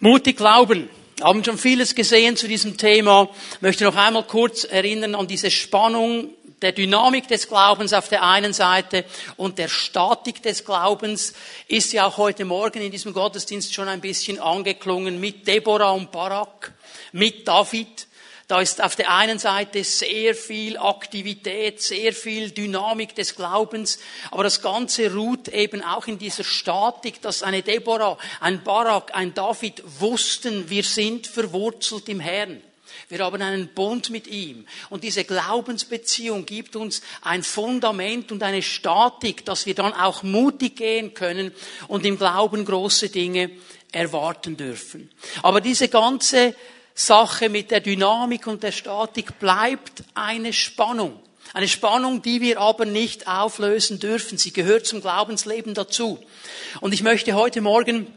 Mutig glauben. Wir haben schon vieles gesehen zu diesem Thema. Ich möchte noch einmal kurz erinnern an diese Spannung der Dynamik des Glaubens auf der einen Seite und der Statik des Glaubens, ist ja auch heute Morgen in diesem Gottesdienst schon ein bisschen angeklungen mit Deborah und Barak, mit David. Da ist auf der einen Seite sehr viel Aktivität, sehr viel Dynamik des Glaubens, aber das Ganze ruht eben auch in dieser Statik, dass eine Deborah, ein Barak, ein David wussten, wir sind verwurzelt im Herrn. Wir haben einen Bund mit ihm. Und diese Glaubensbeziehung gibt uns ein Fundament und eine Statik, dass wir dann auch mutig gehen können und im Glauben große Dinge erwarten dürfen. Aber diese ganze Sache mit der Dynamik und der Statik bleibt eine Spannung. Eine Spannung, die wir aber nicht auflösen dürfen. Sie gehört zum Glaubensleben dazu. Und ich möchte heute Morgen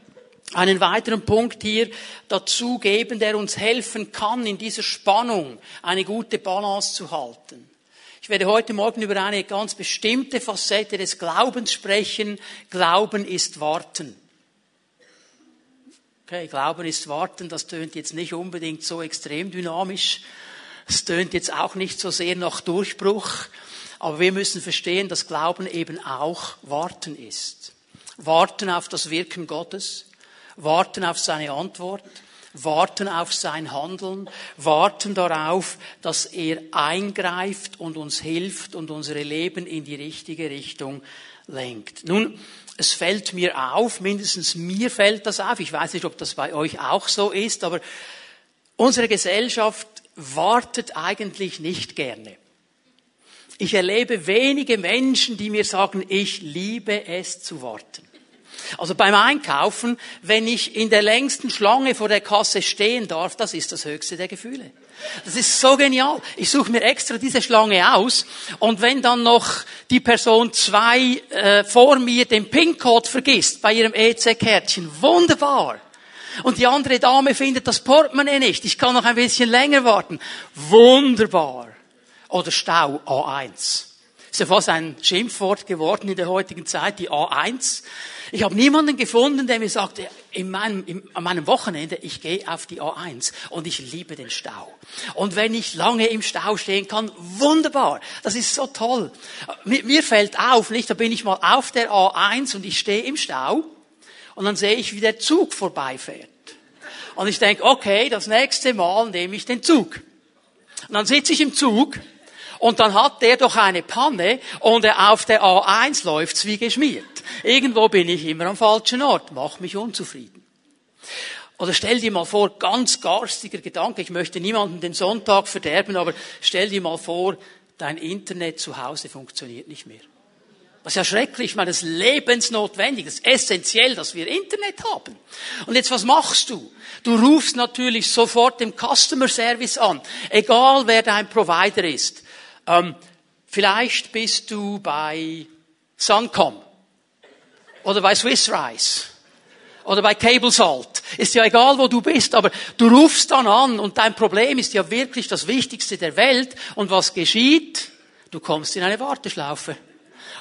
einen weiteren Punkt hier dazu geben, der uns helfen kann, in dieser Spannung eine gute Balance zu halten. Ich werde heute Morgen über eine ganz bestimmte Facette des Glaubens sprechen. Glauben ist Warten. Okay, Glauben ist Warten, das tönt jetzt nicht unbedingt so extrem dynamisch. Es tönt jetzt auch nicht so sehr nach Durchbruch. Aber wir müssen verstehen, dass Glauben eben auch Warten ist. Warten auf das Wirken Gottes, warten auf seine Antwort, warten auf sein Handeln, warten darauf, dass er eingreift und uns hilft und unsere Leben in die richtige Richtung lenkt. Nun, es fällt mir auf, mindestens mir fällt das auf. Ich weiß nicht, ob das bei euch auch so ist, aber unsere Gesellschaft wartet eigentlich nicht gerne. Ich erlebe wenige Menschen, die mir sagen, ich liebe es zu warten. Also beim Einkaufen, wenn ich in der längsten Schlange vor der Kasse stehen darf, das ist das höchste der Gefühle. Das ist so genial. Ich suche mir extra diese Schlange aus und wenn dann noch die Person 2 vor mir den PIN-Code vergisst bei ihrem EC-Kärtchen, wunderbar. Und die andere Dame findet das Portemonnaie nicht, ich kann noch ein bisschen länger warten, wunderbar. Oder Stau A1. Ist ja fast ein Schimpfwort geworden in der heutigen Zeit, die A1. Ich habe niemanden gefunden, der mir sagt, an meinem Wochenende, ich gehe auf die A1 und ich liebe den Stau. Und wenn ich lange im Stau stehen kann, wunderbar, das ist so toll. Mir fällt auf, nicht? Da bin ich mal auf der A1 und ich stehe im Stau und dann sehe ich, wie der Zug vorbeifährt. Und ich denke, okay, das nächste Mal nehme ich den Zug. Und dann sitze ich im Zug. Und dann hat der doch eine Panne und er auf der A1 läuft's wie geschmiert. Irgendwo bin ich immer am falschen Ort, mach mich unzufrieden. Oder stell dir mal vor, ganz garstiger Gedanke, ich möchte niemandem den Sonntag verderben, aber stell dir mal vor, dein Internet zu Hause funktioniert nicht mehr. Das ist ja schrecklich, ich meine, das ist lebensnotwendig, das ist essentiell, dass wir Internet haben. Und jetzt, was machst du? Du rufst natürlich sofort den Customer Service an, egal wer dein Provider ist. Vielleicht bist du bei Suncom oder bei Swiss Rise oder bei Cablesalt. Ist ja egal, wo du bist, aber du rufst dann an und dein Problem ist ja wirklich das Wichtigste der Welt. Und was geschieht? Du kommst in eine Warteschlaufe.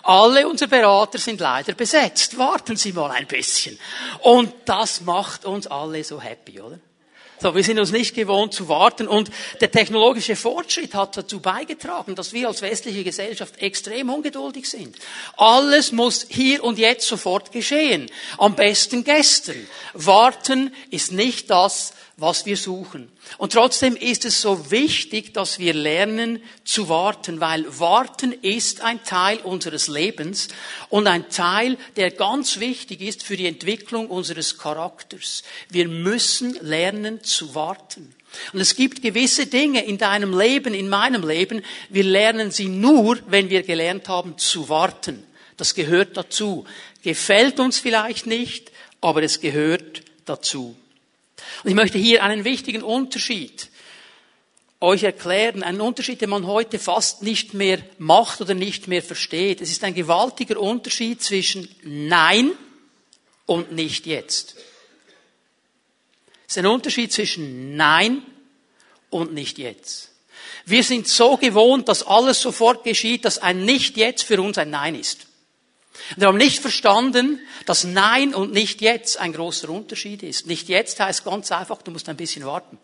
Alle unsere Berater sind leider besetzt. Warten Sie mal ein bisschen. Und das macht uns alle so happy, oder? So, wir sind uns nicht gewohnt zu warten und der technologische Fortschritt hat dazu beigetragen, dass wir als westliche Gesellschaft extrem ungeduldig sind. Alles muss hier und jetzt sofort geschehen. Am besten gestern. Warten ist nicht das, was wir suchen. Und trotzdem ist es so wichtig, dass wir lernen zu warten, weil Warten ist ein Teil unseres Lebens und ein Teil, der ganz wichtig ist für die Entwicklung unseres Charakters. Wir müssen lernen zu warten. Und es gibt gewisse Dinge in deinem Leben, in meinem Leben, wir lernen sie nur, wenn wir gelernt haben zu warten. Das gehört dazu. Gefällt uns vielleicht nicht, aber es gehört dazu. Und ich möchte hier einen wichtigen Unterschied euch erklären. Einen Unterschied, den man heute fast nicht mehr macht oder nicht mehr versteht. Es ist ein gewaltiger Unterschied zwischen Nein und nicht jetzt. Es ist ein Unterschied zwischen Nein und nicht jetzt. Wir sind so gewohnt, dass alles sofort geschieht, dass ein Nicht jetzt für uns ein Nein ist. Und wir haben nicht verstanden, dass Nein und nicht jetzt ein großer Unterschied ist. Nicht jetzt heißt ganz einfach, du musst ein bisschen warten.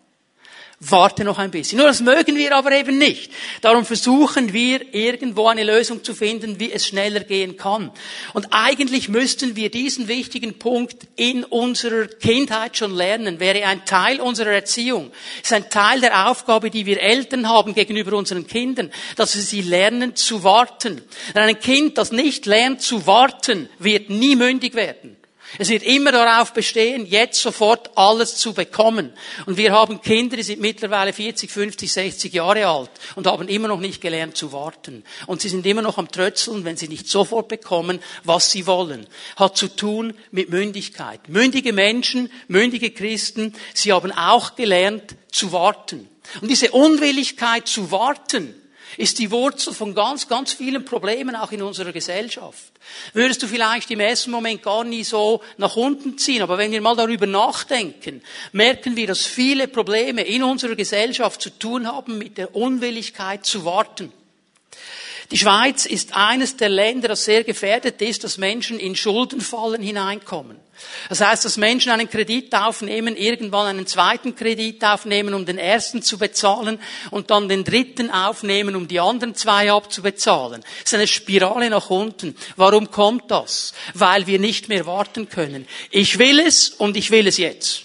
Warte noch ein bisschen. Nur das mögen wir aber eben nicht. Darum versuchen wir, irgendwo eine Lösung zu finden, wie es schneller gehen kann. Und eigentlich müssten wir diesen wichtigen Punkt in unserer Kindheit schon lernen. Wäre ein Teil unserer Erziehung. Ist ein Teil der Aufgabe, die wir Eltern haben gegenüber unseren Kindern, dass wir sie lernen zu warten. Denn ein Kind, das nicht lernt zu warten, wird nie mündig werden. Es wird immer darauf bestehen, jetzt sofort alles zu bekommen. Und wir haben Kinder, die sind mittlerweile 40, 50, 60 Jahre alt und haben immer noch nicht gelernt zu warten. Und sie sind immer noch am Trötzeln, wenn sie nicht sofort bekommen, was sie wollen. Hat zu tun mit Mündigkeit. Mündige Menschen, mündige Christen, sie haben auch gelernt zu warten. Und diese Unwilligkeit zu warten, ist die Wurzel von ganz, ganz vielen Problemen auch in unserer Gesellschaft. Würdest du vielleicht im ersten Moment gar nie so nach unten ziehen, aber wenn wir mal darüber nachdenken, merken wir, dass viele Probleme in unserer Gesellschaft zu tun haben mit der Unwilligkeit zu warten. Die Schweiz ist eines der Länder, das sehr gefährdet ist, dass Menschen in Schuldenfallen hineinkommen. Das heißt, dass Menschen einen Kredit aufnehmen, irgendwann einen zweiten Kredit aufnehmen, um den ersten zu bezahlen und dann den dritten aufnehmen, um die anderen zwei abzubezahlen. Das ist eine Spirale nach unten. Warum kommt das? Weil wir nicht mehr warten können. Ich will es und ich will es jetzt.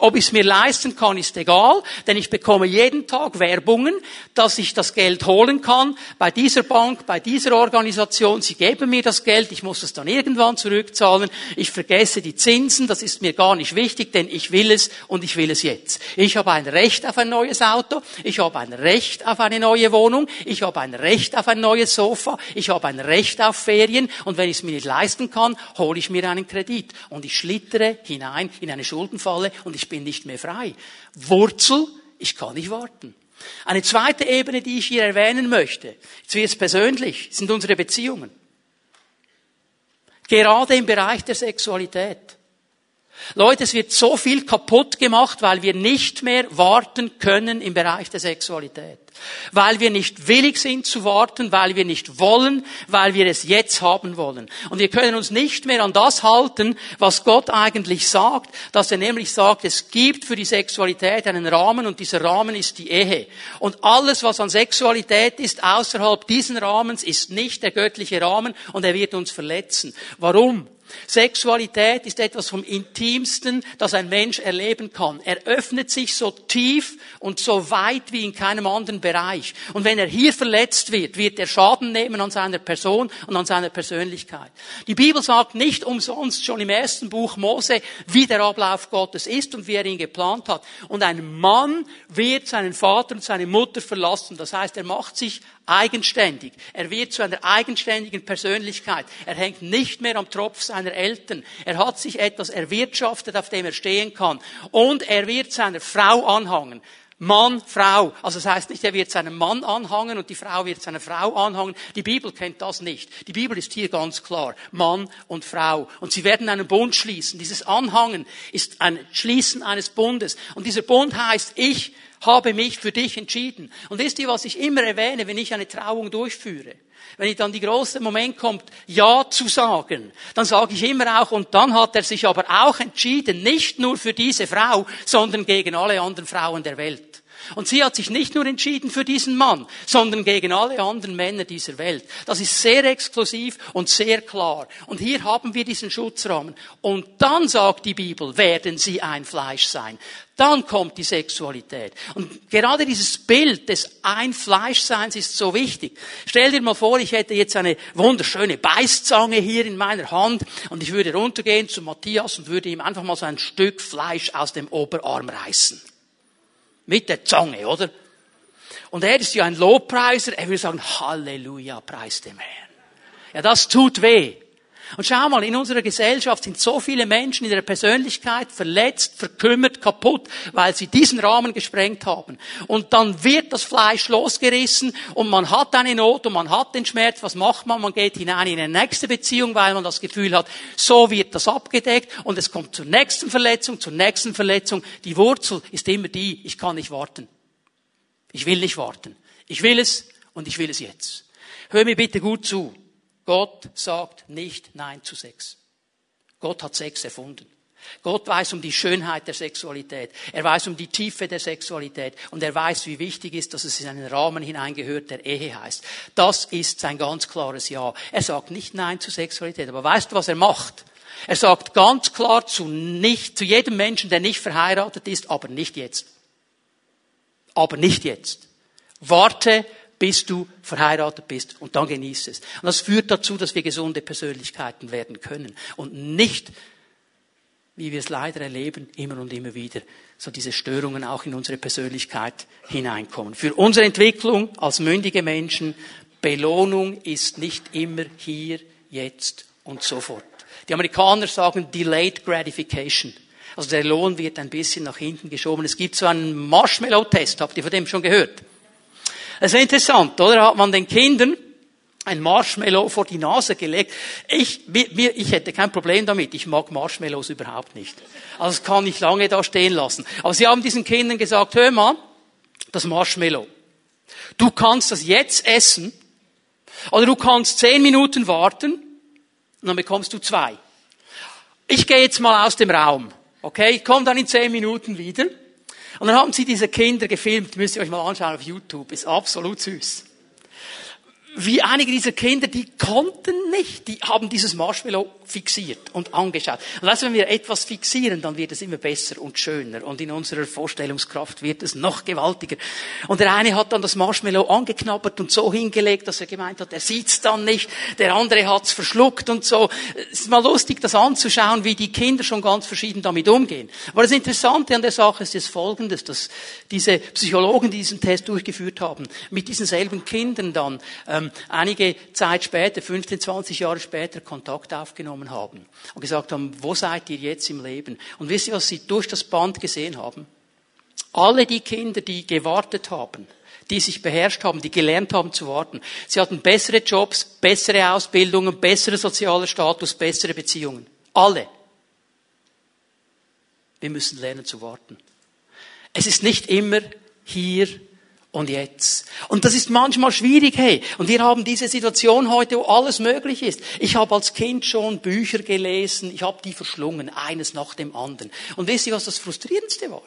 Ob ich es mir leisten kann, ist egal, denn ich bekomme jeden Tag Werbungen, dass ich das Geld holen kann, bei dieser Bank, bei dieser Organisation, sie geben mir das Geld, ich muss es dann irgendwann zurückzahlen, ich vergesse die Zinsen, das ist mir gar nicht wichtig, denn ich will es und ich will es jetzt. Ich habe ein Recht auf ein neues Auto, ich habe ein Recht auf eine neue Wohnung, ich habe ein Recht auf ein neues Sofa, ich habe ein Recht auf Ferien und wenn ich es mir nicht leisten kann, hole ich mir einen Kredit und ich schlittere hinein in eine Schuldenfalle und ich bin nicht mehr frei. Wurzel, ich kann nicht warten. Eine zweite Ebene, die ich hier erwähnen möchte, jetzt wird es persönlich, sind unsere Beziehungen. Gerade im Bereich der Sexualität. Leute, es wird so viel kaputt gemacht, weil wir nicht mehr warten können im Bereich der Sexualität. Weil wir nicht willig sind zu warten, weil wir nicht wollen, weil wir es jetzt haben wollen. Und wir können uns nicht mehr an das halten, was Gott eigentlich sagt, dass er nämlich sagt, es gibt für die Sexualität einen Rahmen und dieser Rahmen ist die Ehe. Und alles, was an Sexualität ist, außerhalb diesen Rahmens, ist nicht der göttliche Rahmen und er wird uns verletzen. Warum? Sexualität ist etwas vom Intimsten, das ein Mensch erleben kann. Er öffnet sich so tief und so weit wie in keinem anderen Bereich. Und wenn er hier verletzt wird, wird er Schaden nehmen an seiner Person und an seiner Persönlichkeit. Die Bibel sagt nicht umsonst schon im ersten Buch Mose, wie der Ablauf Gottes ist und wie er ihn geplant hat. Und ein Mann wird seinen Vater und seine Mutter verlassen. Das heißt, er macht sich eigenständig. Er wird zu einer eigenständigen Persönlichkeit. Er hängt nicht mehr am Tropf seiner Eltern. Er hat sich etwas erwirtschaftet, auf dem er stehen kann. Und er wird seiner Frau anhangen. Mann, Frau. Also das heißt nicht, er wird seinem Mann anhangen und die Frau wird seiner Frau anhangen. Die Bibel kennt das nicht. Die Bibel ist hier ganz klar. Mann und Frau. Und sie werden einen Bund schließen. Dieses Anhangen ist ein Schließen eines Bundes. Und dieser Bund heißt, ich habe mich für dich entschieden. Und wisst ihr, was ich immer erwähne, wenn ich eine Trauung durchführe? Wenn ich dann die große Moment kommt, Ja zu sagen, dann sage ich immer auch, und dann hat er sich aber auch entschieden, nicht nur für diese Frau, sondern gegen alle anderen Frauen der Welt. Und sie hat sich nicht nur entschieden für diesen Mann, sondern gegen alle anderen Männer dieser Welt. Das ist sehr exklusiv und sehr klar. Und hier haben wir diesen Schutzrahmen. Und dann sagt die Bibel, werden sie ein Fleisch sein. Dann kommt die Sexualität. Und gerade dieses Bild des Einfleischseins ist so wichtig. Stell dir mal vor, ich hätte jetzt eine wunderschöne Beißzange hier in meiner Hand und ich würde runtergehen zu Matthias und würde ihm einfach mal so ein Stück Fleisch aus dem Oberarm reißen. Mit der Zange, oder? Und er ist ja ein Lobpreiser, er will sagen, Halleluja, preis dem Herrn. Ja, das tut weh. Und schau mal, in unserer Gesellschaft sind so viele Menschen in ihrer Persönlichkeit verletzt, verkümmert, kaputt, weil sie diesen Rahmen gesprengt haben. Und dann wird das Fleisch losgerissen und man hat eine Not und man hat den Schmerz. Was macht man? Man geht hinein in eine nächste Beziehung, weil man das Gefühl hat, so wird das abgedeckt und es kommt zur nächsten Verletzung, zur nächsten Verletzung. Die Wurzel ist immer die, ich kann nicht warten. Ich will nicht warten. Ich will es und ich will es jetzt. Hör mir bitte gut zu. Gott sagt nicht Nein zu Sex. Gott hat Sex erfunden. Gott weiß um die Schönheit der Sexualität. Er weiß um die Tiefe der Sexualität. Und er weiß, wie wichtig ist, dass es in einen Rahmen hineingehört, der Ehe heißt. Das ist sein ganz klares Ja. Er sagt nicht Nein zu Sexualität. Aber weißt du, was er macht? Er sagt ganz klar zu jedem Menschen, der nicht verheiratet ist, aber nicht jetzt. Aber nicht jetzt. Warte, bis du verheiratet bist und dann genieß es. Und das führt dazu, dass wir gesunde Persönlichkeiten werden können und nicht, wie wir es leider erleben, immer und immer wieder, so diese Störungen auch in unsere Persönlichkeit hineinkommen. Für unsere Entwicklung als mündige Menschen, Belohnung ist nicht immer hier, jetzt und sofort. Die Amerikaner sagen Delayed Gratification. Also der Lohn wird ein bisschen nach hinten geschoben. Es gibt so einen Marshmallow-Test, habt ihr von dem schon gehört? Das ist interessant, oder? Hat man den Kindern ein Marshmallow vor die Nase gelegt. Ich hätte kein Problem damit. Ich mag Marshmallows überhaupt nicht. Also das kann ich lange da stehen lassen. Aber sie haben diesen Kindern gesagt, hör mal, das Marshmallow. Du kannst das jetzt essen, oder du kannst 10 Minuten warten, und dann bekommst du 2. Ich gehe jetzt mal aus dem Raum. Okay, ich komme dann in 10 Minuten wieder. Und dann haben sie diese Kinder gefilmt. Müsst ihr euch mal anschauen auf YouTube. Ist absolut süß. Wie einige dieser Kinder, die konnten nicht. Die haben dieses Marshmallow fixiert und angeschaut. Und weißt du, wenn wir etwas fixieren, dann wird es immer besser und schöner. Und in unserer Vorstellungskraft wird es noch gewaltiger. Und der eine hat dann das Marshmallow angeknabbert und so hingelegt, dass er gemeint hat, er sieht's dann nicht. Der andere hat's verschluckt und so. Es ist mal lustig, das anzuschauen, wie die Kinder schon ganz verschieden damit umgehen. Aber das Interessante an der Sache ist jetzt Folgendes, dass diese Psychologen, die diesen Test durchgeführt haben, mit diesen selben Kindern dann einige Zeit später, 15, 20 Jahre später, Kontakt aufgenommen haben und gesagt haben, wo seid ihr jetzt im Leben? Und wisst ihr, was sie durch das Band gesehen haben? Alle die Kinder, die gewartet haben, die sich beherrscht haben, die gelernt haben zu warten, sie hatten bessere Jobs, bessere Ausbildungen, besseren sozialen Status, bessere Beziehungen. Alle. Wir müssen lernen zu warten. Es ist nicht immer hier und jetzt. Und das ist manchmal schwierig, hey. Und wir haben diese Situation heute, wo alles möglich ist. Ich habe als Kind schon Bücher gelesen, ich habe die verschlungen, eines nach dem anderen. Und wisst ihr, was das Frustrierendste war?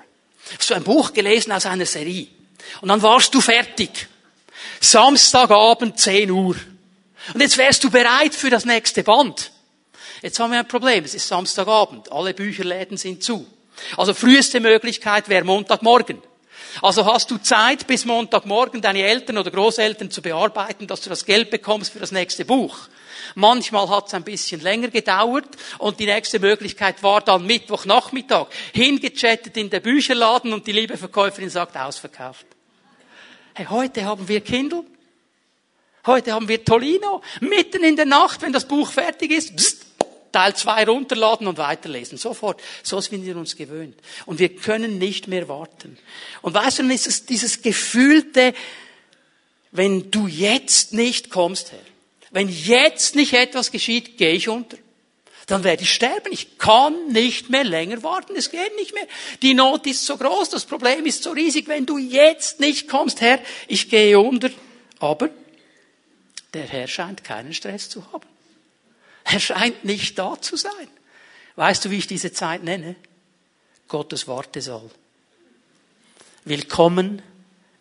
Hast du ein Buch gelesen aus einer Serie. Und dann warst du fertig. Samstagabend, 10 Uhr. Und jetzt wärst du bereit für das nächste Band. Jetzt haben wir ein Problem, es ist Samstagabend, alle Bücherläden sind zu. Also früheste Möglichkeit wäre Montagmorgen. Also hast du Zeit, bis Montagmorgen deine Eltern oder Großeltern zu bearbeiten, dass du das Geld bekommst für das nächste Buch. Manchmal hat es ein bisschen länger gedauert und die nächste Möglichkeit war dann Mittwochnachmittag. Hingechattet in den Bücherladen und die liebe Verkäuferin sagt, ausverkauft. Hey, heute haben wir Kindle. Heute haben wir Tolino. Mitten in der Nacht, wenn das Buch fertig ist, pssst, Teil 2 runterladen und weiterlesen. Sofort. So sind wir uns gewöhnt. Und wir können nicht mehr warten. Und weißt du, dann ist es dieses gefühlte, wenn du jetzt nicht kommst, Herr, wenn jetzt nicht etwas geschieht, gehe ich unter. Dann werde ich sterben. Ich kann nicht mehr länger warten. Es geht nicht mehr. Die Not ist so groß, das Problem ist so riesig. Wenn du jetzt nicht kommst, Herr, ich gehe unter. Aber der Herr scheint keinen Stress zu haben. Er scheint nicht da zu sein. Weißt du, wie ich diese Zeit nenne? Gottes Wartesaal. Willkommen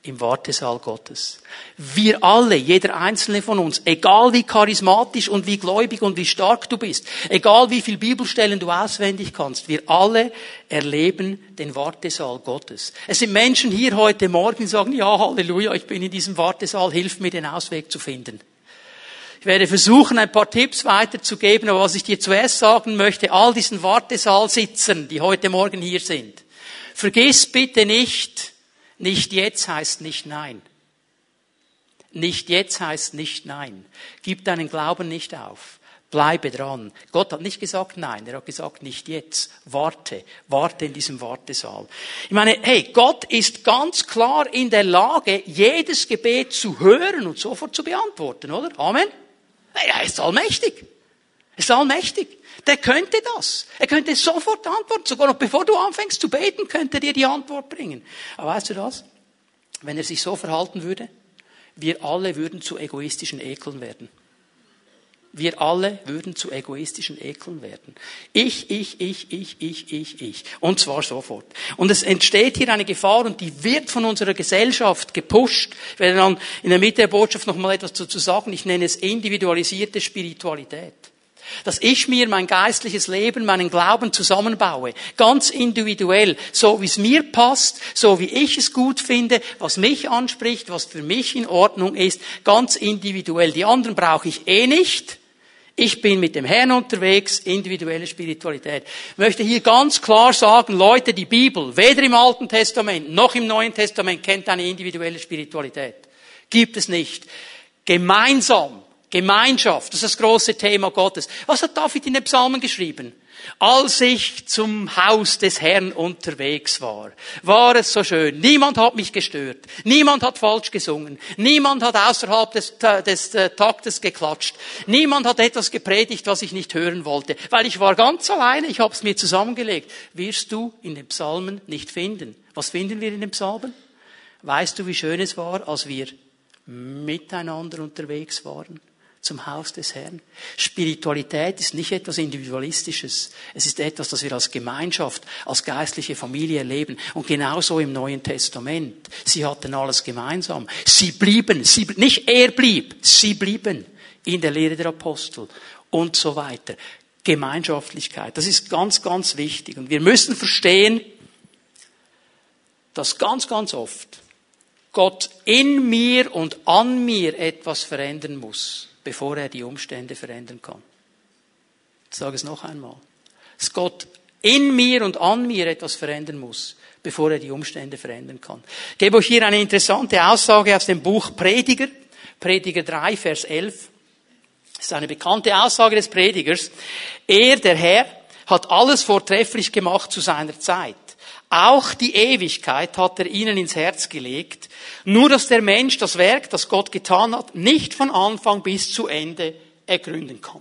im Wartesaal Gottes. Wir alle, jeder Einzelne von uns, egal wie charismatisch und wie gläubig und wie stark du bist, egal wie viele Bibelstellen du auswendig kannst, wir alle erleben den Wartesaal Gottes. Es sind Menschen hier heute Morgen, die sagen, ja, Halleluja, ich bin in diesem Wartesaal, hilf mir, den Ausweg zu finden. Ich werde versuchen, ein paar Tipps weiterzugeben, aber was ich dir zuerst sagen möchte, all diesen Wartesaalsitzern, die heute Morgen hier sind, vergiss bitte nicht, nicht jetzt heißt nicht nein. Nicht jetzt heißt nicht nein. Gib deinen Glauben nicht auf. Bleibe dran. Gott hat nicht gesagt nein, er hat gesagt nicht jetzt. Warte, warte in diesem Wartesaal. Ich meine, hey, Gott ist ganz klar in der Lage, jedes Gebet zu hören und sofort zu beantworten, oder? Amen. Er ist allmächtig. Er ist allmächtig. Der könnte das. Er könnte sofort antworten. Sogar noch bevor du anfängst zu beten, könnte er dir die Antwort bringen. Aber weißt du das? Wenn er sich so verhalten würde, wir alle würden zu egoistischen Ekeln werden. Wir alle würden zu egoistischen Ekeln werden. Ich. Und zwar sofort. Und es entsteht hier eine Gefahr und die wird von unserer Gesellschaft gepusht. Ich werde dann in der Mitte der Botschaft nochmal etwas dazu sagen. Ich nenne es individualisierte Spiritualität. Dass ich mir mein geistliches Leben, meinen Glauben zusammenbaue. Ganz individuell. So wie es mir passt, so wie ich es gut finde, was mich anspricht, was für mich in Ordnung ist. Ganz individuell. Die anderen brauche ich eh nicht. Ich bin mit dem Herrn unterwegs, individuelle Spiritualität. Ich möchte hier ganz klar sagen, Leute, die Bibel, weder im Alten Testament noch im Neuen Testament kennt eine individuelle Spiritualität. Gibt es nicht. Gemeinsam, Gemeinschaft, das ist das große Thema Gottes. Was hat David in den Psalmen geschrieben? Als ich zum Haus des Herrn unterwegs war, war es so schön. Niemand hat mich gestört. Niemand hat falsch gesungen. Niemand hat außerhalb des Taktes geklatscht. Niemand hat etwas gepredigt, was ich nicht hören wollte. Weil ich war ganz alleine, ich habe es mir zusammengelegt. Wirst du in den Psalmen nicht finden. Was finden wir in den Psalmen? Weißt du, wie schön es war, als wir miteinander unterwegs waren? Zum Haus des Herrn. Spiritualität ist nicht etwas Individualistisches. Es ist etwas, das wir als Gemeinschaft, als geistliche Familie erleben. Und genauso im Neuen Testament. Sie hatten alles gemeinsam. Sie blieben in der Lehre der Apostel und so weiter. Gemeinschaftlichkeit, das ist ganz, ganz wichtig. Und wir müssen verstehen, dass ganz, ganz oft Gott in mir und an mir etwas verändern muss, bevor er die Umstände verändern kann. Ich sage es noch einmal. Dass Gott in mir und an mir etwas verändern muss, bevor er die Umstände verändern kann. Ich gebe euch hier eine interessante Aussage aus dem Buch Prediger. Prediger 3, Vers 11. Das ist eine bekannte Aussage des Predigers. Er, der Herr, hat alles vortrefflich gemacht zu seiner Zeit. Auch die Ewigkeit hat er ihnen ins Herz gelegt, nur dass der Mensch das Werk, das Gott getan hat, nicht von Anfang bis zu Ende ergründen kann.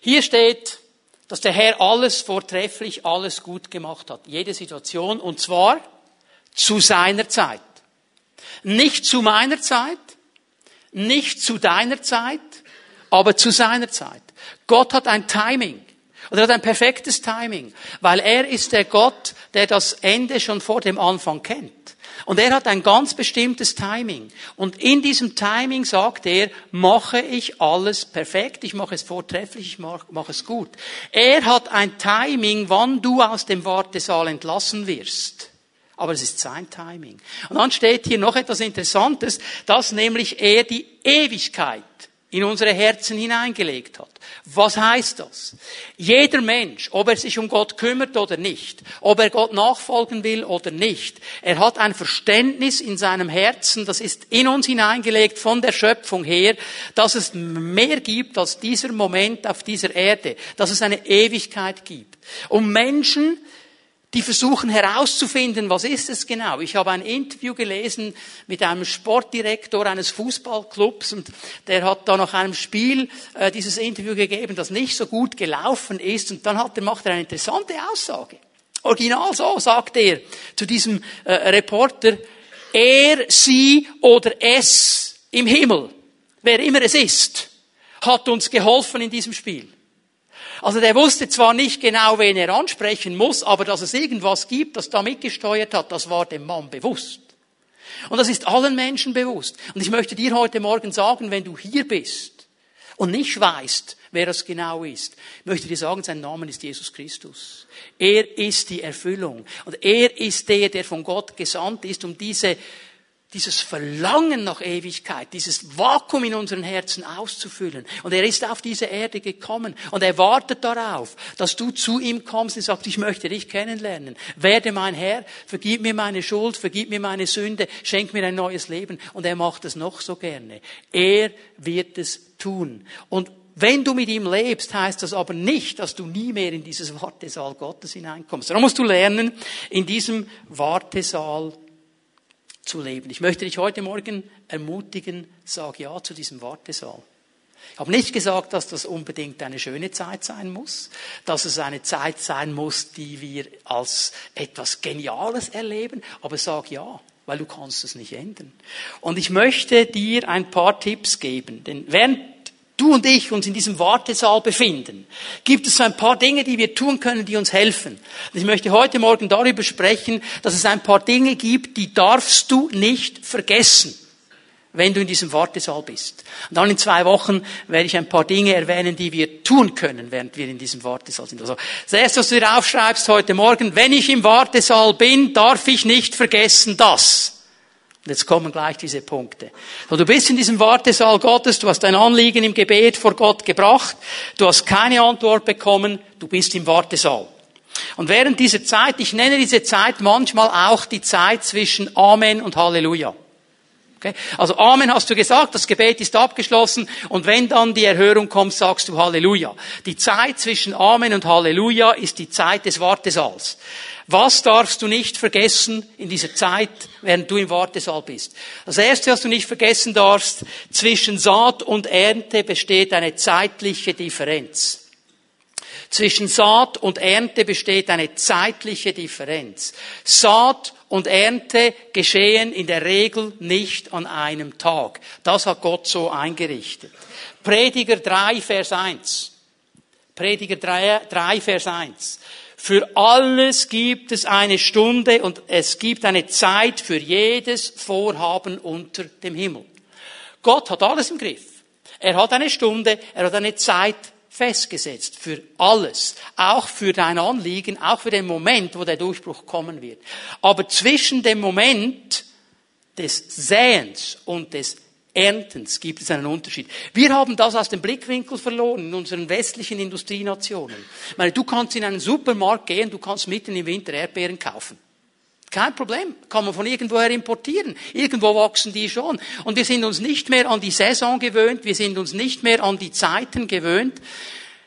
Hier steht, dass der Herr alles vortrefflich, alles gut gemacht hat. Jede Situation, und zwar zu seiner Zeit. Nicht zu meiner Zeit, nicht zu deiner Zeit, aber zu seiner Zeit. Gott hat ein Timing. Und er hat ein perfektes Timing, weil er ist der Gott, der das Ende schon vor dem Anfang kennt. Und er hat ein ganz bestimmtes Timing. Und in diesem Timing sagt er, mache ich alles perfekt, ich mache es vortrefflich, ich mache es gut. Er hat ein Timing, wann du aus dem Wartesaal entlassen wirst. Aber es ist sein Timing. Und dann steht hier noch etwas Interessantes, dass nämlich er die Ewigkeit in unsere Herzen hineingelegt hat. Was heißt das? Jeder Mensch, ob er sich um Gott kümmert oder nicht, ob er Gott nachfolgen will oder nicht, er hat ein Verständnis in seinem Herzen, das ist in uns hineingelegt von der Schöpfung her, dass es mehr gibt als dieser Moment auf dieser Erde, dass es eine Ewigkeit gibt. Und Menschen, die versuchen herauszufinden, was ist es genau. Ich habe ein Interview gelesen mit einem Sportdirektor eines Fußballclubs und der hat da nach einem Spiel dieses Interview gegeben, das nicht so gut gelaufen ist und dann macht er eine interessante Aussage. Original so sagt er zu diesem Reporter, er, sie oder es im Himmel, wer immer es ist, hat uns geholfen in diesem Spiel. Also der wusste zwar nicht genau, wen er ansprechen muss, aber dass es irgendwas gibt, das da mitgesteuert hat, das war dem Mann bewusst. Und das ist allen Menschen bewusst. Und ich möchte dir heute Morgen sagen, wenn du hier bist und nicht weißt, wer das genau ist, möchte dir sagen, sein Name ist Jesus Christus. Er ist die Erfüllung. Und er ist der von Gott gesandt ist, um dieses Verlangen nach Ewigkeit, dieses Vakuum in unseren Herzen auszufüllen. Und er ist auf diese Erde gekommen und er wartet darauf, dass du zu ihm kommst und sagst, ich möchte dich kennenlernen. Werde mein Herr, vergib mir meine Schuld, vergib mir meine Sünde, schenk mir ein neues Leben. Und er macht es noch so gerne. Er wird es tun. Und wenn du mit ihm lebst, heißt das aber nicht, dass du nie mehr in dieses Wartesaal Gottes hineinkommst. Darum musst du lernen, in diesem Wartesaal zu leben. Ich möchte dich heute Morgen ermutigen, sag ja zu diesem Wartesaal. Ich habe nicht gesagt, dass das unbedingt eine schöne Zeit sein muss, dass es eine Zeit sein muss, die wir als etwas Geniales erleben, aber sag ja, weil du kannst es nicht ändern. Und ich möchte dir ein paar Tipps geben, denn während du und ich uns in diesem Wartesaal befinden, gibt es so ein paar Dinge, die wir tun können, die uns helfen. Und ich möchte heute Morgen darüber sprechen, dass es ein paar Dinge gibt, die darfst du nicht vergessen, wenn du in diesem Wartesaal bist. Und dann in 2 Wochen werde ich ein paar Dinge erwähnen, die wir tun können, während wir in diesem Wartesaal sind. Also das Erste, was du dir aufschreibst heute Morgen: Wenn ich im Wartesaal bin, darf ich nicht vergessen das. Und jetzt kommen gleich diese Punkte. Du bist in diesem Wartesaal Gottes, du hast dein Anliegen im Gebet vor Gott gebracht, du hast keine Antwort bekommen, du bist im Wartesaal. Und während dieser Zeit, ich nenne diese Zeit manchmal auch die Zeit zwischen Amen und Halleluja. Okay? Also Amen hast du gesagt, das Gebet ist abgeschlossen, und wenn dann die Erhörung kommt, sagst du Halleluja. Die Zeit zwischen Amen und Halleluja ist die Zeit des Wartesaals. Was darfst du nicht vergessen in dieser Zeit, während du im Wartesaal bist? Das Erste, was du nicht vergessen darfst: Zwischen Saat und Ernte besteht eine zeitliche Differenz. Zwischen Saat und Ernte besteht eine zeitliche Differenz. Saat und Ernte geschehen in der Regel nicht an einem Tag. Das hat Gott so eingerichtet. Prediger 3, Vers 1. Prediger 3, Vers 1. Für alles gibt es eine Stunde, und es gibt eine Zeit für jedes Vorhaben unter dem Himmel. Gott hat alles im Griff. Er hat eine Stunde, er hat eine Zeit festgesetzt für alles, auch für dein Anliegen, auch für den Moment, wo der Durchbruch kommen wird. Aber zwischen dem Moment des Säens und des Erntens gibt es einen Unterschied. Wir haben das aus dem Blickwinkel verloren in unseren westlichen Industrienationen. Ich meine, du kannst in einen Supermarkt gehen, du kannst mitten im Winter Erdbeeren kaufen. Kein Problem, kann man von irgendwoher importieren. Irgendwo wachsen die schon. Und wir sind uns nicht mehr an die Saison gewöhnt, wir sind uns nicht mehr an die Zeiten gewöhnt.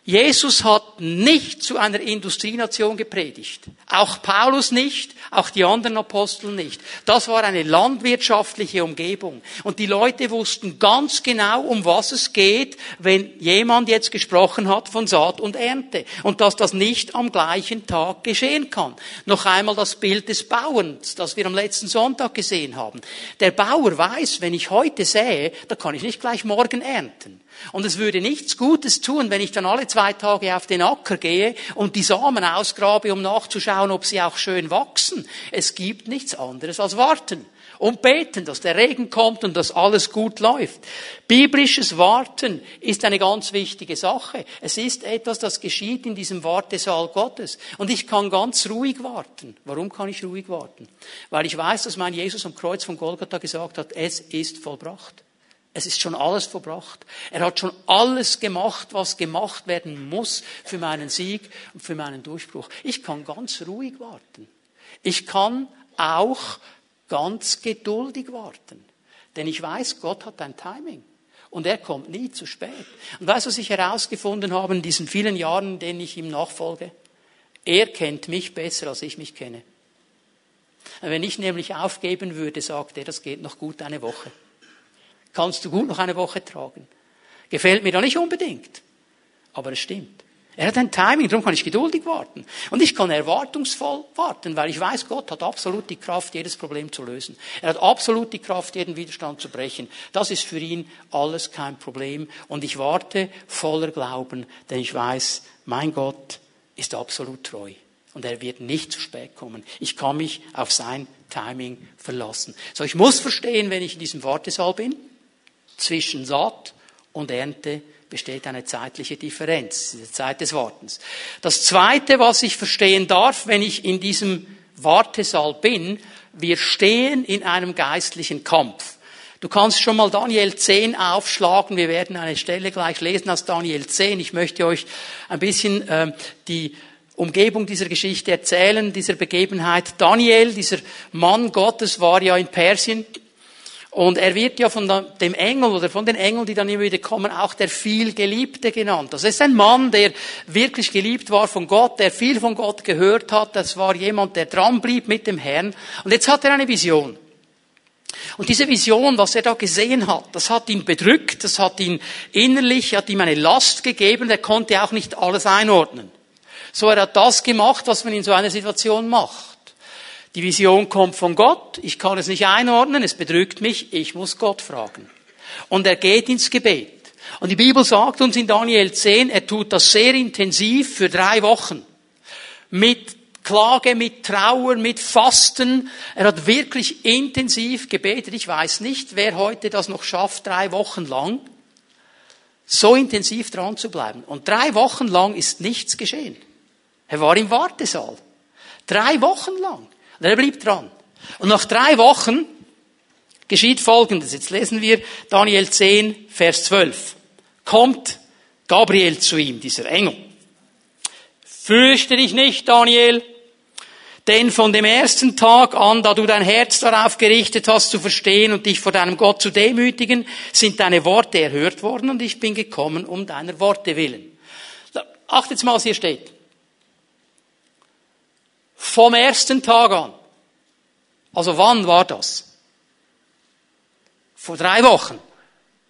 Jesus hat nicht zu einer Industrienation gepredigt. Auch Paulus nicht, auch die anderen Apostel nicht. Das war eine landwirtschaftliche Umgebung. Und die Leute wussten ganz genau, um was es geht, wenn jemand jetzt gesprochen hat von Saat und Ernte. Und dass das nicht am gleichen Tag geschehen kann. Noch einmal das Bild des Bauern, das wir am letzten Sonntag gesehen haben. Der Bauer weiß, wenn ich heute sähe, dann kann ich nicht gleich morgen ernten. Und es würde nichts Gutes tun, wenn ich dann alle 2 Tage auf den Acker gehe und die Samen ausgrabe, um nachzuschauen, ob sie auch schön wachsen. Es gibt nichts anderes als warten und beten, dass der Regen kommt und dass alles gut läuft. Biblisches Warten ist eine ganz wichtige Sache. Es ist etwas, das geschieht in diesem Wartesaal Gottes. Und ich kann ganz ruhig warten. Warum kann ich ruhig warten? Weil ich weiß, dass mein Jesus am Kreuz von Golgatha gesagt hat: Es ist vollbracht. Es ist schon alles vollbracht. Er hat schon alles gemacht, was gemacht werden muss für meinen Sieg und für meinen Durchbruch. Ich kann ganz ruhig warten. Ich kann auch ganz geduldig warten. Denn ich weiß, Gott hat ein Timing. Und er kommt nie zu spät. Und weißt du, was ich herausgefunden habe in diesen vielen Jahren, in denen ich ihm nachfolge? Er kennt mich besser, als ich mich kenne. Wenn ich nämlich aufgeben würde, sagt er, das geht noch gut eine Woche. Kannst du gut noch eine Woche tragen. Gefällt mir da nicht unbedingt. Aber es stimmt. Er hat ein Timing, darum kann ich geduldig warten. Und ich kann erwartungsvoll warten, weil ich weiß, Gott hat absolut die Kraft, jedes Problem zu lösen. Er hat absolut die Kraft, jeden Widerstand zu brechen. Das ist für ihn alles kein Problem. Und ich warte voller Glauben, denn ich weiß, mein Gott ist absolut treu. Und er wird nicht zu spät kommen. Ich kann mich auf sein Timing verlassen. So, ich muss verstehen, wenn ich in diesem Wartesaal bin, zwischen Saat und Ernte besteht eine zeitliche Differenz, diese Zeit des Wartens. Das Zweite, was ich verstehen darf, wenn ich in diesem Wartesaal bin: Wir stehen in einem geistlichen Kampf. Du kannst schon mal Daniel 10 aufschlagen. Wir werden eine Stelle gleich lesen aus Daniel 10. Ich möchte euch ein bisschen die Umgebung dieser Geschichte erzählen, dieser Begebenheit. Daniel, dieser Mann Gottes, war ja in Persien. Und er wird ja von dem Engel oder von den Engeln, die dann immer wieder kommen, auch der Vielgeliebte genannt. Das ist ein Mann, der wirklich geliebt war von Gott, der viel von Gott gehört hat. Das war jemand, der dran blieb mit dem Herrn. Und jetzt hat er eine Vision. Und diese Vision, was er da gesehen hat, das hat ihn bedrückt, das hat ihn innerlich, hat ihm eine Last gegeben. Er konnte auch nicht alles einordnen. So, er hat das gemacht, was man in so einer Situation macht. Die Vision kommt von Gott, ich kann es nicht einordnen, es bedrückt mich, ich muss Gott fragen. Und er geht ins Gebet. Und die Bibel sagt uns in Daniel 10, er tut das sehr intensiv für 3 Wochen. Mit Klage, mit Trauer, mit Fasten. Er hat wirklich intensiv gebetet. Ich weiß nicht, wer heute das noch schafft, 3 Wochen lang so intensiv dran zu bleiben. Und 3 Wochen lang ist nichts geschehen. Er war im Wartesaal. 3 Wochen lang. Und er blieb dran. Und nach 3 Wochen geschieht Folgendes. Jetzt lesen wir Daniel 10, Vers 12. Kommt Gabriel zu ihm, dieser Engel. Fürchte dich nicht, Daniel, denn von dem ersten Tag an, da du dein Herz darauf gerichtet hast, zu verstehen und dich vor deinem Gott zu demütigen, sind deine Worte erhört worden und ich bin gekommen um deiner Worte willen. Achtet jetzt mal, was hier steht. Vom ersten Tag an. Also wann war das? Vor 3 Wochen.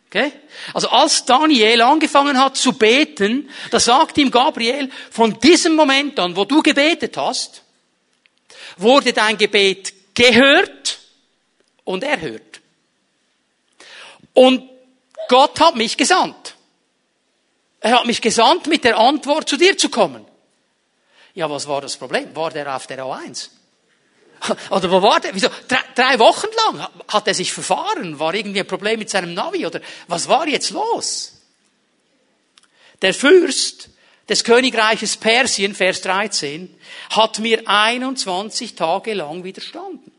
Okay? Also als Daniel angefangen hat zu beten, da sagt ihm Gabriel, von diesem Moment an, wo du gebetet hast, wurde dein Gebet gehört und erhört. Und Gott hat mich gesandt. Er hat mich gesandt, mit der Antwort zu dir zu kommen. Ja, was war das Problem? War der auf der A1? Oder wo war der? Wieso? 3 Wochen lang hat er sich verfahren? War irgendwie ein Problem mit seinem Navi? Oder was war jetzt los? Der Fürst des Königreiches Persien, Vers 13, hat mir 21 Tage lang widerstanden.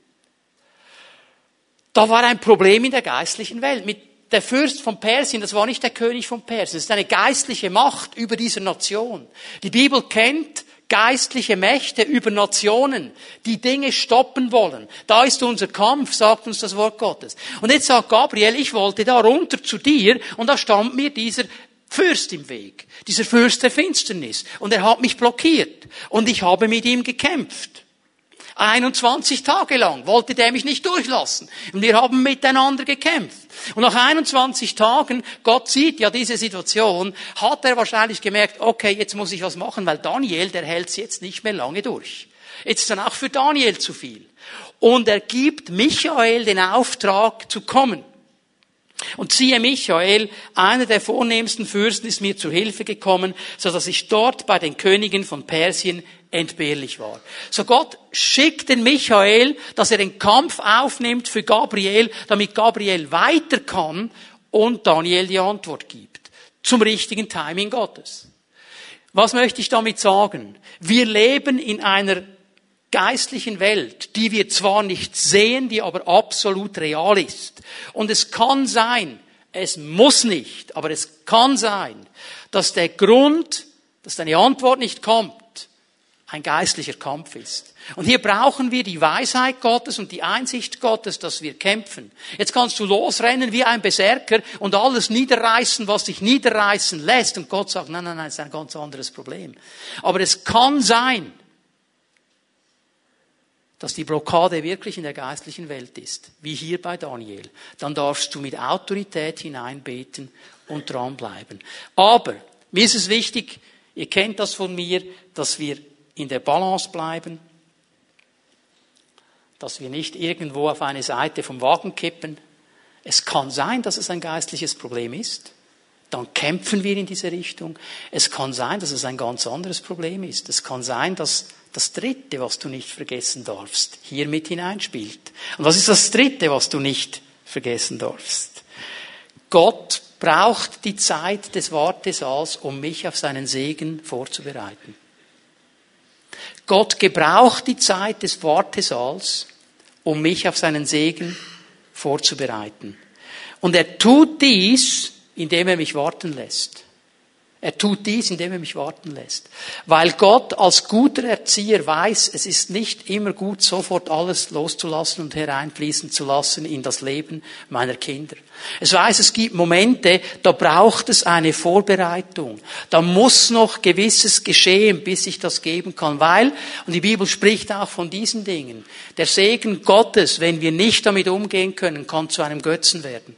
Da war ein Problem in der geistlichen Welt. Mit der Fürst von Persien, das war nicht der König von Persien, das ist eine geistliche Macht über dieser Nation. Die Bibel kennt geistliche Mächte über Nationen, die Dinge stoppen wollen. Da ist unser Kampf, sagt uns das Wort Gottes. Und jetzt sagt Gabriel, ich wollte da runter zu dir und da stand mir dieser Fürst im Weg, dieser Fürst der Finsternis. Und er hat mich blockiert und ich habe mit ihm gekämpft. 21 Tage lang wollte der mich nicht durchlassen. Und wir haben miteinander gekämpft. Und nach 21 Tagen, Gott sieht ja diese Situation, hat er wahrscheinlich gemerkt, okay, jetzt muss ich was machen, weil Daniel, der hält's jetzt nicht mehr lange durch. Jetzt ist dann auch für Daniel zu viel. Und er gibt Michael den Auftrag zu kommen. Und siehe, Michael, einer der vornehmsten Fürsten, ist mir zur Hilfe gekommen, so dass ich dort bei den Königen von Persien entbehrlich war. So Gott schickt den Michael, dass er den Kampf aufnimmt für Gabriel, damit Gabriel weiter kann und Daniel die Antwort gibt. Zum richtigen Timing Gottes. Was möchte ich damit sagen? Wir leben in einer geistlichen Welt, die wir zwar nicht sehen, die aber absolut real ist. Und es kann sein, es muss nicht, aber es kann sein, dass der Grund, dass deine Antwort nicht kommt, ein geistlicher Kampf ist. Und hier brauchen wir die Weisheit Gottes und die Einsicht Gottes, dass wir kämpfen. Jetzt kannst du losrennen wie ein Berserker und alles niederreißen, was dich niederreißen lässt. Und Gott sagt, nein, nein, nein, das ist ein ganz anderes Problem. Aber es kann sein, dass die Blockade wirklich in der geistlichen Welt ist, wie hier bei Daniel. Dann darfst du mit Autorität hineinbeten und dranbleiben. Aber mir ist es wichtig, ihr kennt das von mir, dass wir in der Balance bleiben, dass wir nicht irgendwo auf eine Seite vom Wagen kippen. Es kann sein, dass es ein geistliches Problem ist. Dann kämpfen wir in diese Richtung. Es kann sein, dass es ein ganz anderes Problem ist. Es kann sein, dass das Dritte, was du nicht vergessen darfst, hier mit hineinspielt. Und was ist das Dritte, was du nicht vergessen darfst? Gott braucht die Zeit des Wartesaals, um mich auf seinen Segen vorzubereiten. Gott gebraucht die Zeit des Wartesaals, um mich auf seinen Segen vorzubereiten. Und er tut dies, indem er mich warten lässt. Er tut dies, indem er mich warten lässt. Weil Gott als guter Erzieher weiß, es ist nicht immer gut, sofort alles loszulassen und hereinfließen zu lassen in das Leben meiner Kinder. Es weiß, es gibt Momente, da braucht es eine Vorbereitung. Da muss noch gewisses geschehen, bis ich das geben kann. Weil, und die Bibel spricht auch von diesen Dingen, der Segen Gottes, wenn wir nicht damit umgehen können, kann zu einem Götzen werden.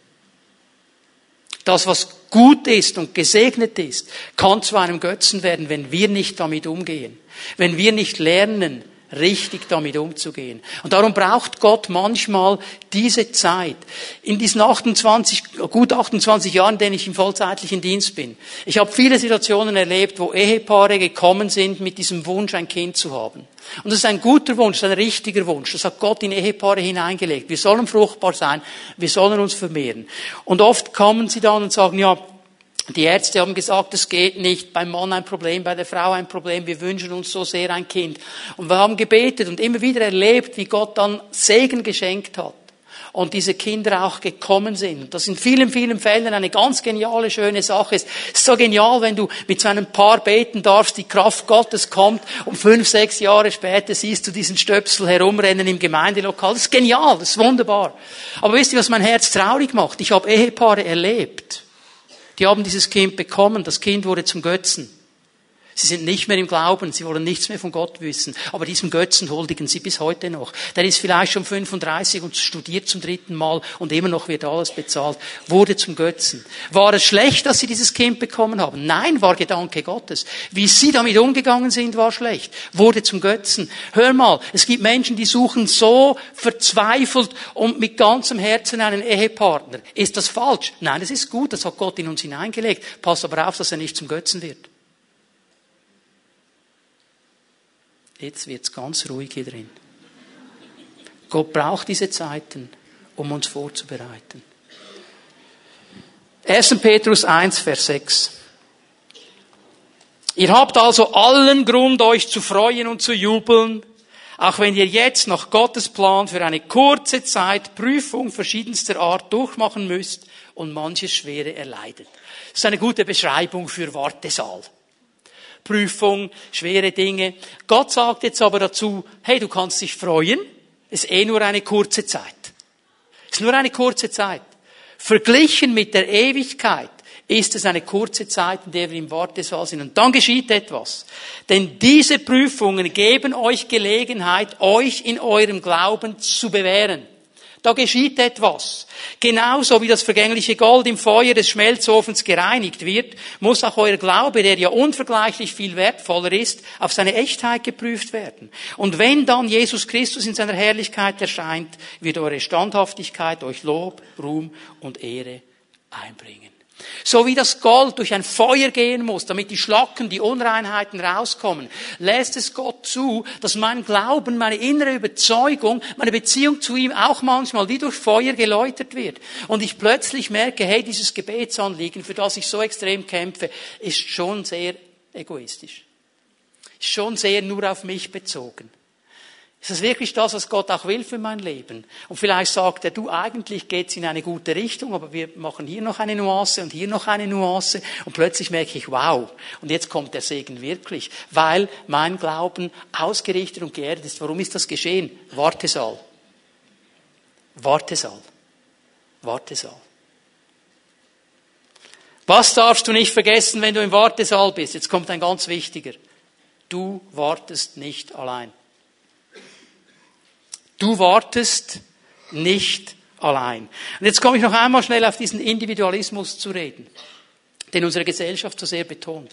Das, was gut ist und gesegnet ist, kann zu einem Götzen werden, wenn wir nicht damit umgehen. Wenn wir nicht lernen, richtig damit umzugehen. Und darum braucht Gott manchmal diese Zeit. In diesen gut 28 Jahren, in denen ich im vollzeitlichen Dienst bin. Ich habe viele Situationen erlebt, wo Ehepaare gekommen sind mit diesem Wunsch, ein Kind zu haben. Und das ist ein guter Wunsch, ein richtiger Wunsch. Das hat Gott in Ehepaare hineingelegt. Wir sollen fruchtbar sein, wir sollen uns vermehren. Und oft kommen sie dann und sagen, ja, die Ärzte haben gesagt, es geht nicht, beim Mann ein Problem, bei der Frau ein Problem, wir wünschen uns so sehr ein Kind. Und wir haben gebetet und immer wieder erlebt, wie Gott dann Segen geschenkt hat. Und diese Kinder auch gekommen sind. Das in vielen, vielen Fällen eine ganz geniale, schöne Sache ist. Es ist so genial, wenn du mit so einem Paar beten darfst, die Kraft Gottes kommt und 5, 6 Jahre später siehst du diesen Stöpsel herumrennen im Gemeindelokal. Das ist genial, das ist wunderbar. Aber wisst ihr, was mein Herz traurig macht? Ich habe Ehepaare erlebt. Die haben dieses Kind bekommen, das Kind wurde zum Götzen. Sie sind nicht mehr im Glauben, sie wollen nichts mehr von Gott wissen. Aber diesem Götzen huldigen sie bis heute noch. Der ist vielleicht schon 35 und studiert zum 3. Mal und immer noch wird alles bezahlt. Wurde zum Götzen. War es schlecht, dass sie dieses Kind bekommen haben? Nein, war Gedanke Gottes. Wie sie damit umgegangen sind, war schlecht. Wurde zum Götzen. Hör mal, es gibt Menschen, die suchen so verzweifelt und mit ganzem Herzen einen Ehepartner. Ist das falsch? Nein, das ist gut, das hat Gott in uns hineingelegt. Pass aber auf, dass er nicht zum Götzen wird. Jetzt wird's ganz ruhig hier drin. Gott braucht diese Zeiten, um uns vorzubereiten. 1. Petrus 1, Vers 6. Ihr habt also allen Grund, euch zu freuen und zu jubeln, auch wenn ihr jetzt nach Gottes Plan für eine kurze Zeit Prüfung verschiedenster Art durchmachen müsst und manches Schwere erleidet. Das ist eine gute Beschreibung für Wartesaal. Prüfung, schwere Dinge. Gott sagt jetzt aber dazu, hey, du kannst dich freuen, ist eh nur eine kurze Zeit. Ist nur eine kurze Zeit. Verglichen mit der Ewigkeit ist es eine kurze Zeit, in der wir im Wartesaal sind. Und dann geschieht etwas. Denn diese Prüfungen geben euch Gelegenheit, euch in eurem Glauben zu bewähren. Da geschieht etwas. Genauso wie das vergängliche Gold im Feuer des Schmelzofens gereinigt wird, muss auch euer Glaube, der ja unvergleichlich viel wertvoller ist, auf seine Echtheit geprüft werden. Und wenn dann Jesus Christus in seiner Herrlichkeit erscheint, wird eure Standhaftigkeit euch Lob, Ruhm und Ehre einbringen. So wie das Gold durch ein Feuer gehen muss, damit die Schlacken, die Unreinheiten rauskommen, lässt es Gott zu, dass mein Glauben, meine innere Überzeugung, meine Beziehung zu ihm auch manchmal wie durch Feuer geläutert wird. Und ich plötzlich merke, hey, dieses Gebetsanliegen, für das ich so extrem kämpfe, ist schon sehr egoistisch. Ist schon sehr nur auf mich bezogen. Ist das wirklich das, was Gott auch will für mein Leben? Und vielleicht sagt er, du, eigentlich geht's in eine gute Richtung, aber wir machen hier noch eine Nuance und hier noch eine Nuance. Und plötzlich merke ich, wow, und jetzt kommt der Segen wirklich, weil mein Glauben ausgerichtet und geerdet ist. Warum ist das geschehen? Wartesaal. Wartesaal. Wartesaal. Was darfst du nicht vergessen, wenn du im Wartesaal bist? Jetzt kommt ein ganz wichtiger. Du wartest nicht allein. Du wartest nicht allein. Und jetzt komme ich noch einmal schnell auf diesen Individualismus zu reden, den unsere Gesellschaft so sehr betont.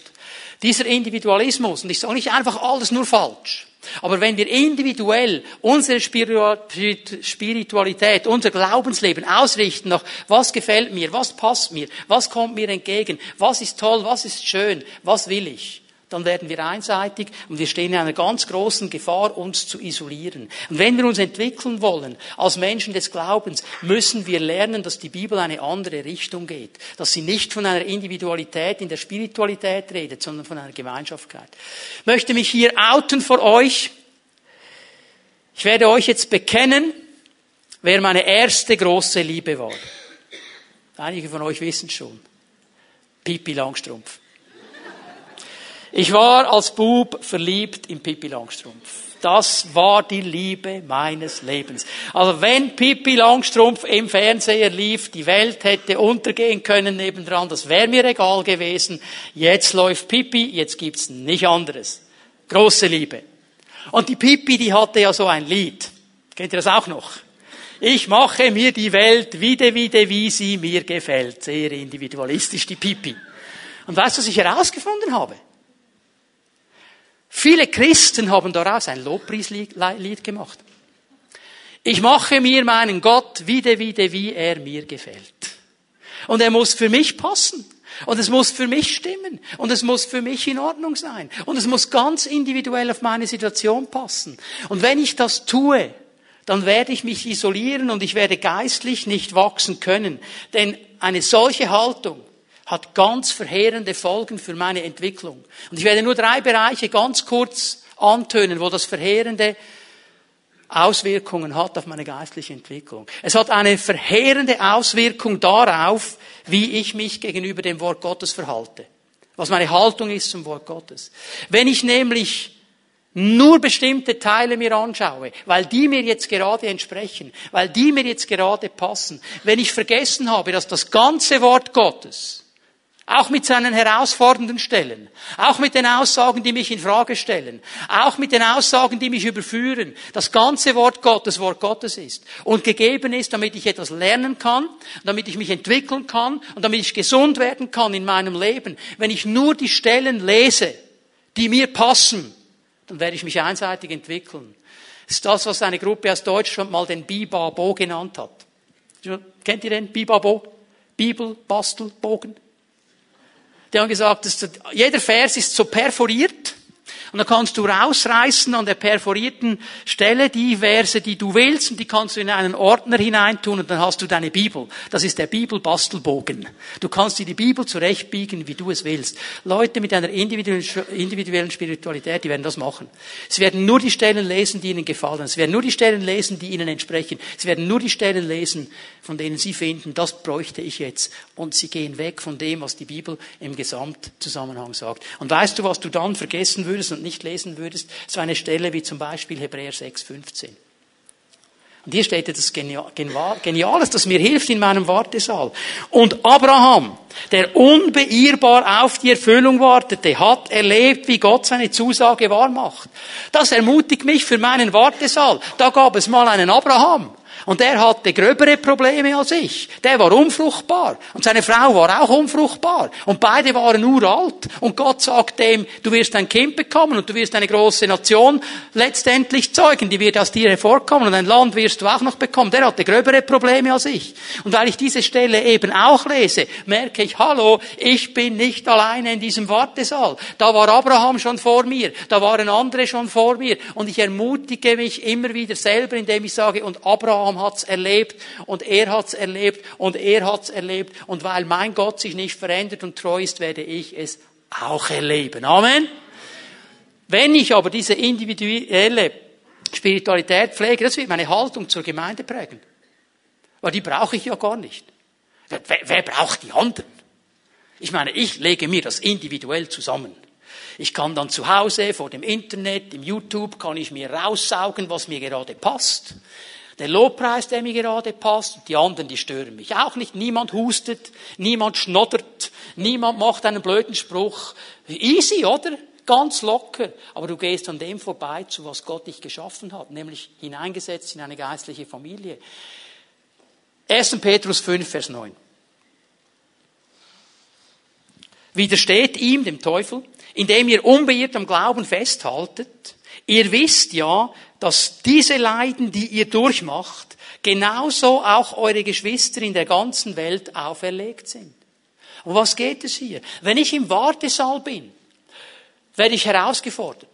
Dieser Individualismus, und ich sage nicht einfach alles nur falsch, aber wenn wir individuell unsere Spiritualität, unser Glaubensleben ausrichten nach, was gefällt mir, was passt mir, was kommt mir entgegen, was ist toll, was ist schön, was will ich? Dann werden wir einseitig und wir stehen in einer ganz großen Gefahr, uns zu isolieren. Und wenn wir uns entwickeln wollen als Menschen des Glaubens, müssen wir lernen, dass die Bibel eine andere Richtung geht. Dass sie nicht von einer Individualität in der Spiritualität redet, sondern von einer Gemeinschaftlichkeit. Ich möchte mich hier outen vor euch. Ich werde euch jetzt bekennen, wer meine erste große Liebe war. Einige von euch wissen es schon. Pippi Langstrumpf. Ich war als Bub verliebt in Pippi Langstrumpf. Das war die Liebe meines Lebens. Also wenn Pippi Langstrumpf im Fernseher lief, die Welt hätte untergehen können nebendran, das wäre mir egal gewesen. Jetzt läuft Pippi, jetzt gibt's nicht anderes. Große Liebe. Und die Pippi, die hatte ja so ein Lied. Kennt ihr das auch noch? Ich mache mir die Welt wieder, wie sie mir gefällt. Sehr individualistisch, die Pippi. Und weißt du, was ich herausgefunden habe? Viele Christen haben daraus ein Lobpreislied gemacht. Ich mache mir meinen Gott wieder, wie er mir gefällt. Und er muss für mich passen. Und es muss für mich stimmen. Und es muss für mich in Ordnung sein. Und es muss ganz individuell auf meine Situation passen. Und wenn ich das tue, dann werde ich mich isolieren und ich werde geistlich nicht wachsen können. Denn eine solche Haltung hat ganz verheerende Folgen für meine Entwicklung. Und ich werde nur 3 Bereiche ganz kurz antönen, wo das verheerende Auswirkungen hat auf meine geistliche Entwicklung. Es hat eine verheerende Auswirkung darauf, wie ich mich gegenüber dem Wort Gottes verhalte. Was meine Haltung ist zum Wort Gottes. Wenn ich nämlich nur bestimmte Teile mir anschaue, weil die mir jetzt gerade entsprechen, weil die mir jetzt gerade passen, wenn ich vergessen habe, dass das ganze Wort Gottes auch mit seinen herausfordernden Stellen, auch mit den Aussagen, die mich in Frage stellen, auch mit den Aussagen, die mich überführen, das ganze Wort Gottes ist und gegeben ist, damit ich etwas lernen kann, damit ich mich entwickeln kann und damit ich gesund werden kann in meinem Leben. Wenn ich nur die Stellen lese, die mir passen, dann werde ich mich einseitig entwickeln. Das ist das, was eine Gruppe aus Deutschland mal den Bibabo genannt hat. Kennt ihr den Bibabo? Bibel, Bastel, Bogen. Die haben gesagt, jeder Vers ist so perforiert und dann kannst du rausreißen an der perforierten Stelle die Verse, die du willst und die kannst du in einen Ordner hineintun und dann hast du deine Bibel. Das ist der Bibelbastelbogen. Du kannst dir die Bibel zurechtbiegen, wie du es willst. Leute mit einer individuellen Spiritualität, die werden das machen. Sie werden nur die Stellen lesen, die ihnen gefallen. Sie werden nur die Stellen lesen, die ihnen entsprechen. Sie werden nur die Stellen lesen, von denen sie finden, das bräuchte ich jetzt. Und sie gehen weg von dem, was die Bibel im Gesamtzusammenhang sagt. Und weißt du, was du dann vergessen würdest und nicht lesen würdest? So eine Stelle wie zum Beispiel Hebräer 6,15. Und hier steht etwas Geniales, das mir hilft in meinem Wartesaal. Und Abraham, der unbeirrbar auf die Erfüllung wartete, hat erlebt, wie Gott seine Zusage wahr macht. Das ermutigt mich für meinen Wartesaal. Da gab es mal einen Abraham. Und der hatte gröbere Probleme als ich. Der war unfruchtbar. Und seine Frau war auch unfruchtbar. Und beide waren uralt. Und Gott sagt dem, du wirst ein Kind bekommen und du wirst eine große Nation letztendlich zeugen. Die wird aus dir hervorkommen und ein Land wirst du auch noch bekommen. Der hatte gröbere Probleme als ich. Und weil ich diese Stelle eben auch lese, merke ich, hallo, ich bin nicht alleine in diesem Wartesaal. Da war Abraham schon vor mir. Da waren andere schon vor mir. Und ich ermutige mich immer wieder selber, indem ich sage, und Abraham hat's erlebt und er hat's erlebt und er hat's erlebt und weil mein Gott sich nicht verändert und treu ist, werde ich es auch erleben. Amen. Wenn ich aber diese individuelle Spiritualität pflege, das wird meine Haltung zur Gemeinde prägen. Weil die brauche ich ja gar nicht. Wer braucht die anderen? Ich meine, ich lege mir das individuell zusammen. Ich kann dann zu Hause vor dem Internet, im YouTube, kann ich mir raussaugen, was mir gerade passt. Der Lobpreis, der mir gerade passt, die anderen, die stören mich auch nicht. Niemand hustet, niemand schnoddert, niemand macht einen blöden Spruch. Easy, oder? Ganz locker. Aber du gehst an dem vorbei, zu was Gott dich geschaffen hat, nämlich hineingesetzt in eine geistliche Familie. 1. Petrus 5, Vers 9. Widersteht ihm, dem Teufel, indem ihr unbeirrt am Glauben festhaltet. Ihr wisst ja, dass diese Leiden, die ihr durchmacht, genauso auch eure Geschwister in der ganzen Welt auferlegt sind. Um was geht es hier? Wenn ich im Wartesaal bin, werde ich herausgefordert.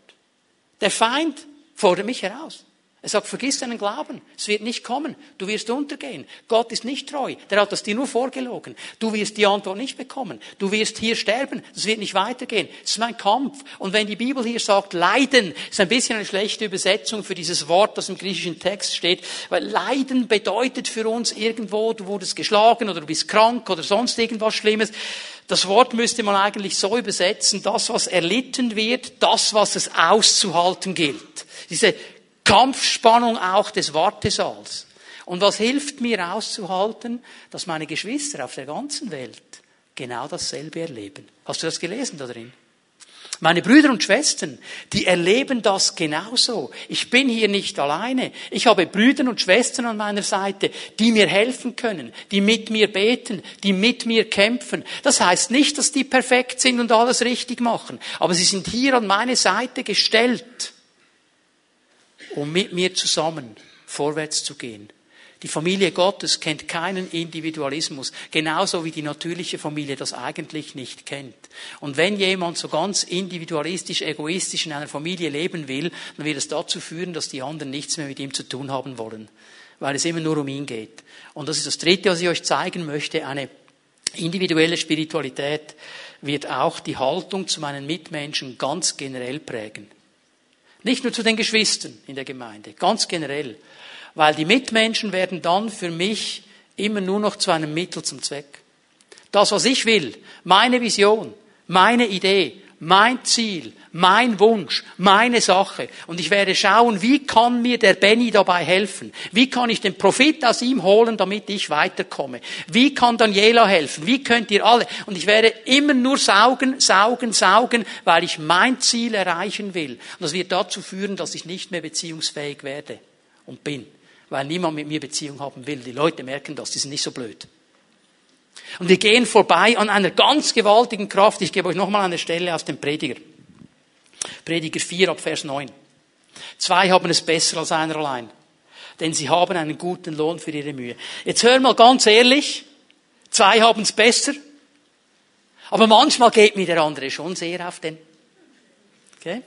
Der Feind fordert mich heraus. Er sagt, vergiss deinen Glauben, es wird nicht kommen, du wirst untergehen, Gott ist nicht treu, der hat das dir nur vorgelogen, du wirst die Antwort nicht bekommen, du wirst hier sterben, es wird nicht weitergehen, es ist mein Kampf. Und wenn die Bibel hier sagt, Leiden, ist ein bisschen eine schlechte Übersetzung für dieses Wort, das im griechischen Text steht, weil Leiden bedeutet für uns irgendwo, du wurdest geschlagen oder du bist krank oder sonst irgendwas Schlimmes. Das Wort müsste man eigentlich so übersetzen, das, was erlitten wird, das, was es auszuhalten gilt. Diese Kampfspannung auch des Wartesaals. Und was hilft mir auszuhalten, dass meine Geschwister auf der ganzen Welt genau dasselbe erleben? Hast du das gelesen da drin? Meine Brüder und Schwestern, die erleben das genauso. Ich bin hier nicht alleine. Ich habe Brüder und Schwestern an meiner Seite, die mir helfen können, die mit mir beten, die mit mir kämpfen. Das heißt nicht, dass die perfekt sind und alles richtig machen, aber sie sind hier an meine Seite gestellt, um mit mir zusammen vorwärts zu gehen. Die Familie Gottes kennt keinen Individualismus, genauso wie die natürliche Familie das eigentlich nicht kennt. Und wenn jemand so ganz individualistisch, egoistisch in einer Familie leben will, dann wird es dazu führen, dass die anderen nichts mehr mit ihm zu tun haben wollen, weil es immer nur um ihn geht. Und das ist das Dritte, was ich euch zeigen möchte. Eine individuelle Spiritualität wird auch die Haltung zu meinen Mitmenschen ganz generell prägen. Nicht nur zu den Geschwistern in der Gemeinde, ganz generell. Weil die Mitmenschen werden dann für mich immer nur noch zu einem Mittel zum Zweck. Das, was ich will, meine Vision, meine Idee, mein Ziel, mein Wunsch, meine Sache. Und ich werde schauen, wie kann mir der Benny dabei helfen? Wie kann ich den Profit aus ihm holen, damit ich weiterkomme? Wie kann Daniela helfen? Wie könnt ihr alle? Und ich werde immer nur saugen, weil ich mein Ziel erreichen will. Und das wird dazu führen, dass ich nicht mehr beziehungsfähig werde und bin. Weil niemand mit mir Beziehung haben will. Die Leute merken das, die sind nicht so blöd. Und wir gehen vorbei an einer ganz gewaltigen Kraft. Ich gebe euch nochmal eine Stelle aus dem Prediger. Prediger 4 ab Vers 9. 2 haben es besser als einer allein, denn sie haben einen guten Lohn für ihre Mühe. Jetzt hör mal ganz ehrlich, 2 haben es besser, aber manchmal geht mir der andere schon sehr auf den. Okay?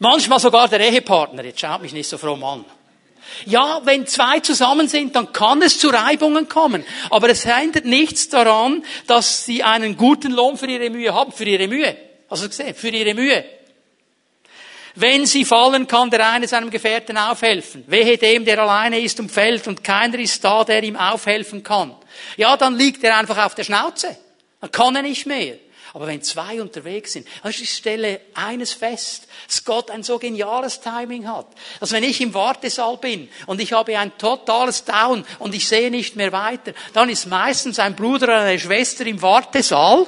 Manchmal sogar der Ehepartner, jetzt schaut mich nicht so fromm an. Ja, wenn 2 zusammen sind, dann kann es zu Reibungen kommen. Aber es ändert nichts daran, dass sie einen guten Lohn für ihre Mühe haben. Für ihre Mühe. Hast du gesehen? Für ihre Mühe. Wenn sie fallen, kann der eine seinem Gefährten aufhelfen. Wehe dem, der alleine ist und fällt und keiner ist da, der ihm aufhelfen kann. Ja, dann liegt er einfach auf der Schnauze. Dann kann er nicht mehr. Aber wenn 2 unterwegs sind, also ich stelle eines fest, dass Gott ein so geniales Timing hat, dass wenn ich im Wartesaal bin und ich habe ein totales Down und ich sehe nicht mehr weiter, dann ist meistens ein Bruder oder eine Schwester im Wartesaal.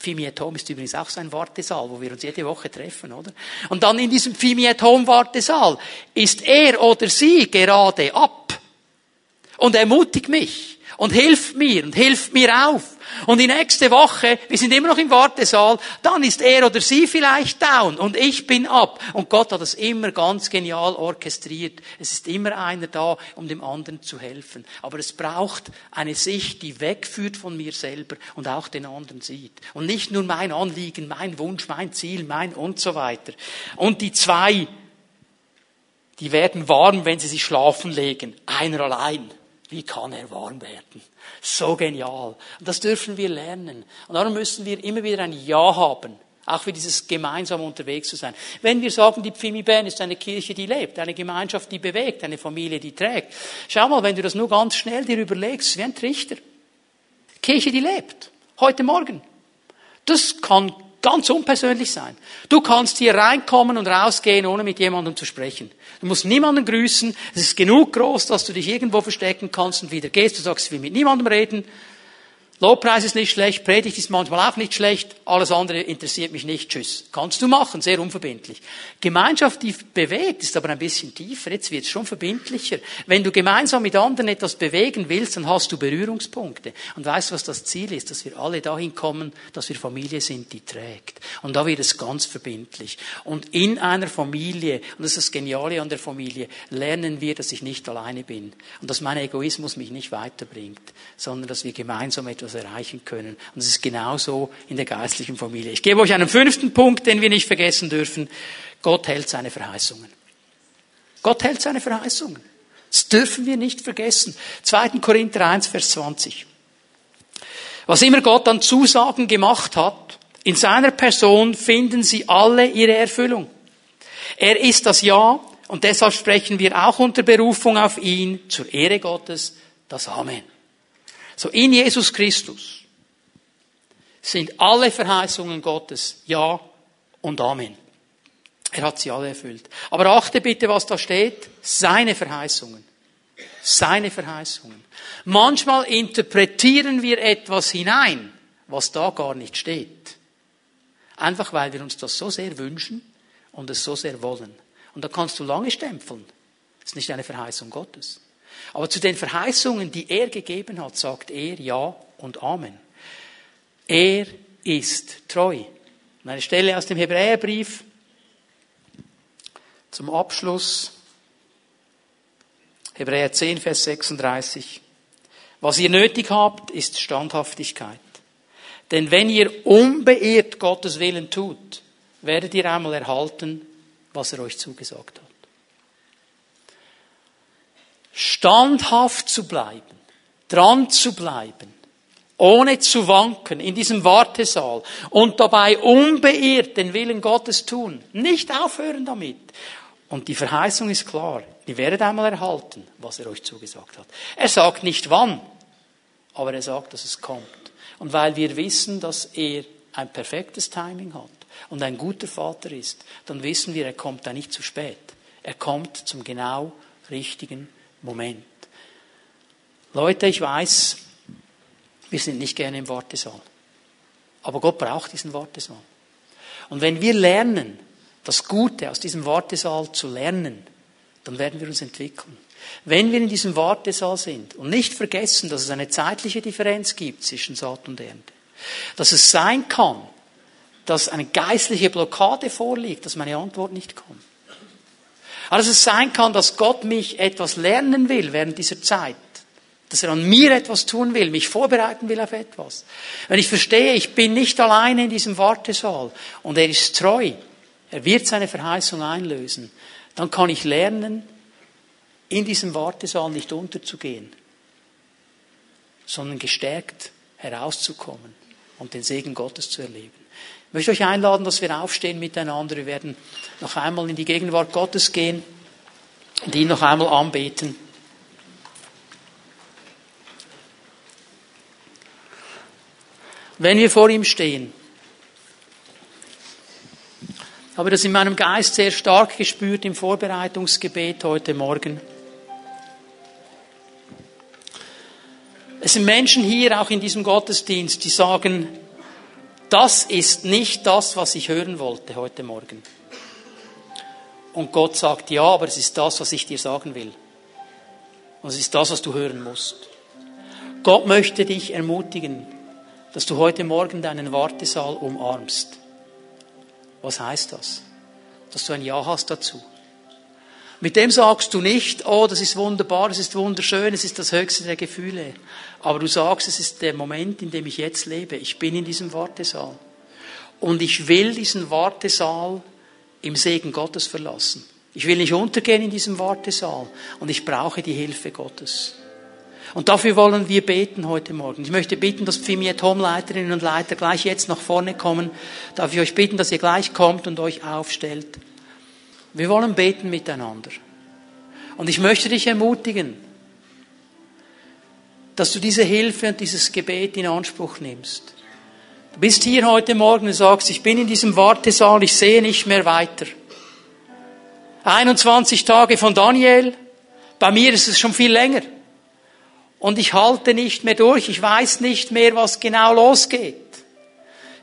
Fimi at Home ist übrigens auch so ein Wartesaal, wo wir uns jede Woche treffen, oder? Und dann in diesem Fimi at Home Wartesaal ist er oder sie gerade ab und ermutigt mich. Und hilft mir auf. Und die nächste Woche, wir sind immer noch im Wartesaal, dann ist er oder sie vielleicht down und ich bin ab. Und Gott hat das immer ganz genial orchestriert. Es ist immer einer da, um dem anderen zu helfen. Aber es braucht eine Sicht, die wegführt von mir selber und auch den anderen sieht. Und nicht nur mein Anliegen, mein Wunsch, mein Ziel, mein und so weiter. Und die 2, die werden warm, wenn sie sich schlafen legen. Einer allein. Wie kann er warm werden? So genial. Und das dürfen wir lernen. Und darum müssen wir immer wieder ein Ja haben. Auch für dieses gemeinsam unterwegs zu sein. Wenn wir sagen, die Pfimi Bern ist eine Kirche, die lebt, eine Gemeinschaft, die bewegt, eine Familie, die trägt. Schau mal, wenn du das nur ganz schnell dir überlegst, wie ein Trichter. Kirche, die lebt. Heute Morgen. Das kann ganz unpersönlich sein. Du kannst hier reinkommen und rausgehen, ohne mit jemandem zu sprechen. Du musst niemanden grüßen. Es ist genug groß, dass du dich irgendwo verstecken kannst und wieder gehst. Du sagst, ich will mit niemandem reden. Lobpreis ist nicht schlecht. Predigt ist manchmal auch nicht schlecht. Alles andere interessiert mich nicht. Tschüss. Kannst du machen. Sehr unverbindlich. Gemeinschaft, die bewegt, ist aber ein bisschen tiefer. Jetzt wird es schon verbindlicher. Wenn du gemeinsam mit anderen etwas bewegen willst, dann hast du Berührungspunkte. Und weißt du, was das Ziel ist? Dass wir alle dahin kommen, dass wir Familie sind, die trägt. Und da wird es ganz verbindlich. Und in einer Familie, und das ist das Geniale an der Familie, lernen wir, dass ich nicht alleine bin. Und dass mein Egoismus mich nicht weiterbringt. Sondern, dass wir gemeinsam etwas erreichen können. Und es ist genauso in der geistlichen Familie. Ich gebe euch einen 5. Punkt, den wir nicht vergessen dürfen. Gott hält seine Verheißungen. Gott hält seine Verheißungen. Das dürfen wir nicht vergessen. 2. Korinther 1, Vers 20. Was immer Gott an Zusagen gemacht hat, in seiner Person finden sie alle ihre Erfüllung. Er ist das Ja und deshalb sprechen wir auch unter Berufung auf ihn zur Ehre Gottes, das Amen. So, in Jesus Christus sind alle Verheißungen Gottes Ja und Amen. Er hat sie alle erfüllt. Aber achte bitte, was da steht. Seine Verheißungen. Seine Verheißungen. Manchmal interpretieren wir etwas hinein, was da gar nicht steht. Einfach weil wir uns das so sehr wünschen und es so sehr wollen. Und da kannst du lange stempeln. Das ist nicht eine Verheißung Gottes. Aber zu den Verheißungen, die er gegeben hat, sagt er Ja und Amen. Er ist treu. Und eine Stelle aus dem Hebräerbrief zum Abschluss. Hebräer 10, Vers 36. Was ihr nötig habt, ist Standhaftigkeit. Denn wenn ihr unbeirrt Gottes Willen tut, werdet ihr einmal erhalten, was er euch zugesagt hat. Standhaft zu bleiben, dran zu bleiben, ohne zu wanken in diesem Wartesaal und dabei unbeirrt den Willen Gottes tun. Nicht aufhören damit. Und die Verheißung ist klar. Ihr werdet einmal erhalten, was er euch zugesagt hat. Er sagt nicht wann, aber er sagt, dass es kommt. Und weil wir wissen, dass er ein perfektes Timing hat und ein guter Vater ist, dann wissen wir, er kommt da nicht zu spät. Er kommt zum genau richtigen Moment. Leute, ich weiß, wir sind nicht gerne im Wartesaal. Aber Gott braucht diesen Wartesaal. Und wenn wir lernen, das Gute aus diesem Wartesaal zu lernen, dann werden wir uns entwickeln. Wenn wir in diesem Wartesaal sind und nicht vergessen, dass es eine zeitliche Differenz gibt zwischen Saat und Ernte, dass es sein kann, dass eine geistliche Blockade vorliegt, dass meine Antwort nicht kommt. Aber dass es sein kann, dass Gott mich etwas lernen will während dieser Zeit, dass er an mir etwas tun will, mich vorbereiten will auf etwas. Wenn ich verstehe, ich bin nicht alleine in diesem Wartesaal und er ist treu, er wird seine Verheißung einlösen, dann kann ich lernen, in diesem Wartesaal nicht unterzugehen, sondern gestärkt herauszukommen und den Segen Gottes zu erleben. Ich möchte euch einladen, dass wir aufstehen miteinander. Wir werden noch einmal in die Gegenwart Gottes gehen und ihn noch einmal anbeten. Wenn wir vor ihm stehen, habe das in meinem Geist sehr stark gespürt im Vorbereitungsgebet heute Morgen. Es sind Menschen hier, auch in diesem Gottesdienst, die sagen, das ist nicht das, was ich hören wollte heute Morgen. Und Gott sagt, ja, aber es ist das, was ich dir sagen will. Und es ist das, was du hören musst. Gott möchte dich ermutigen, dass du heute Morgen deinen Wartesaal umarmst. Was heißt das? Dass du ein Ja hast dazu. Mit dem sagst du nicht, oh, das ist wunderbar, es ist wunderschön, es ist das höchste der Gefühle. Aber du sagst, es ist der Moment, in dem ich jetzt lebe. Ich bin in diesem Wartesaal. Und ich will diesen Wartesaal im Segen Gottes verlassen. Ich will nicht untergehen in diesem Wartesaal. Und ich brauche die Hilfe Gottes. Und dafür wollen wir beten heute Morgen. Ich möchte bitten, dass Pfimiet Home-Leiterinnen und Leiter gleich jetzt nach vorne kommen. Darf ich euch bitten, dass ihr gleich kommt und euch aufstellt. Wir wollen beten miteinander. Und ich möchte dich ermutigen, dass du diese Hilfe und dieses Gebet in Anspruch nimmst. Du bist hier heute Morgen und sagst, ich bin in diesem Wartesaal, ich sehe nicht mehr weiter. 21 Tage von Daniel, bei mir ist es schon viel länger. Und ich halte nicht mehr durch, ich weiß nicht mehr, was genau losgeht.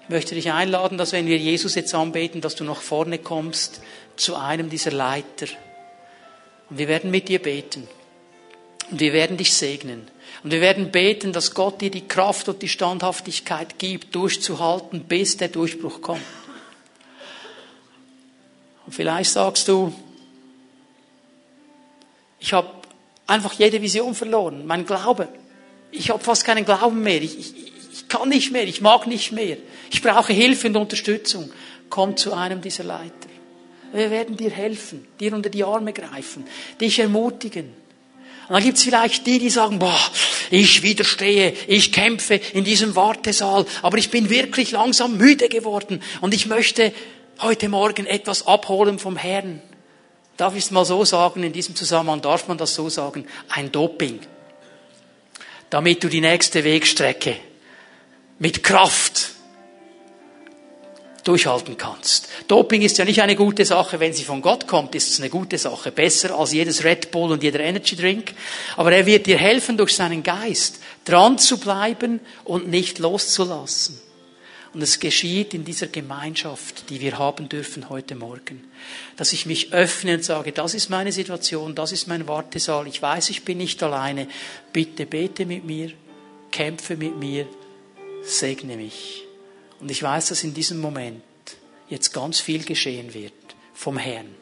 Ich möchte dich einladen, dass wenn wir Jesus jetzt anbeten, dass du nach vorne kommst zu einem dieser Leiter. Und wir werden mit dir beten. Und wir werden dich segnen. Und wir werden beten, dass Gott dir die Kraft und die Standhaftigkeit gibt, durchzuhalten, bis der Durchbruch kommt. Und vielleicht sagst du, ich habe einfach jede Vision verloren, mein Glaube. Ich habe fast keinen Glauben mehr, ich kann nicht mehr, ich mag nicht mehr. Ich brauche Hilfe und Unterstützung. Komm zu einem dieser Leiter. Wir werden dir helfen, dir unter die Arme greifen, dich ermutigen. Und dann gibt es vielleicht die, die sagen, boah, ich widerstehe, ich kämpfe in diesem Wartesaal, aber ich bin wirklich langsam müde geworden und ich möchte heute Morgen etwas abholen vom Herrn. Darf ich es mal so sagen, in diesem Zusammenhang darf man das so sagen, ein Doping. Damit du die nächste Wegstrecke mit Kraft durchhalten kannst. Doping ist ja nicht eine gute Sache, wenn sie von Gott kommt, ist es eine gute Sache. Besser als jedes Red Bull und jeder Energy Drink. Aber er wird dir helfen, durch seinen Geist dran zu bleiben und nicht loszulassen. Und es geschieht in dieser Gemeinschaft, die wir haben dürfen heute Morgen. Dass ich mich öffne und sage, das ist meine Situation, das ist mein Wartesaal, ich weiß, ich bin nicht alleine. Bitte bete mit mir, kämpfe mit mir, segne mich. Und ich weiß, dass in diesem Moment jetzt ganz viel geschehen wird vom Herrn.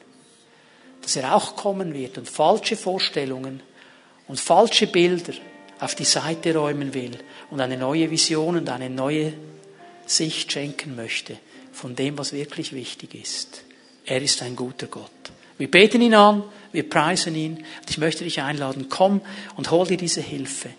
Dass er auch kommen wird und falsche Vorstellungen und falsche Bilder auf die Seite räumen will und eine neue Vision und eine neue Sicht schenken möchte von dem, was wirklich wichtig ist. Er ist ein guter Gott. Wir beten ihn an, wir preisen ihn. Ich möchte dich einladen, komm und hol dir diese Hilfe.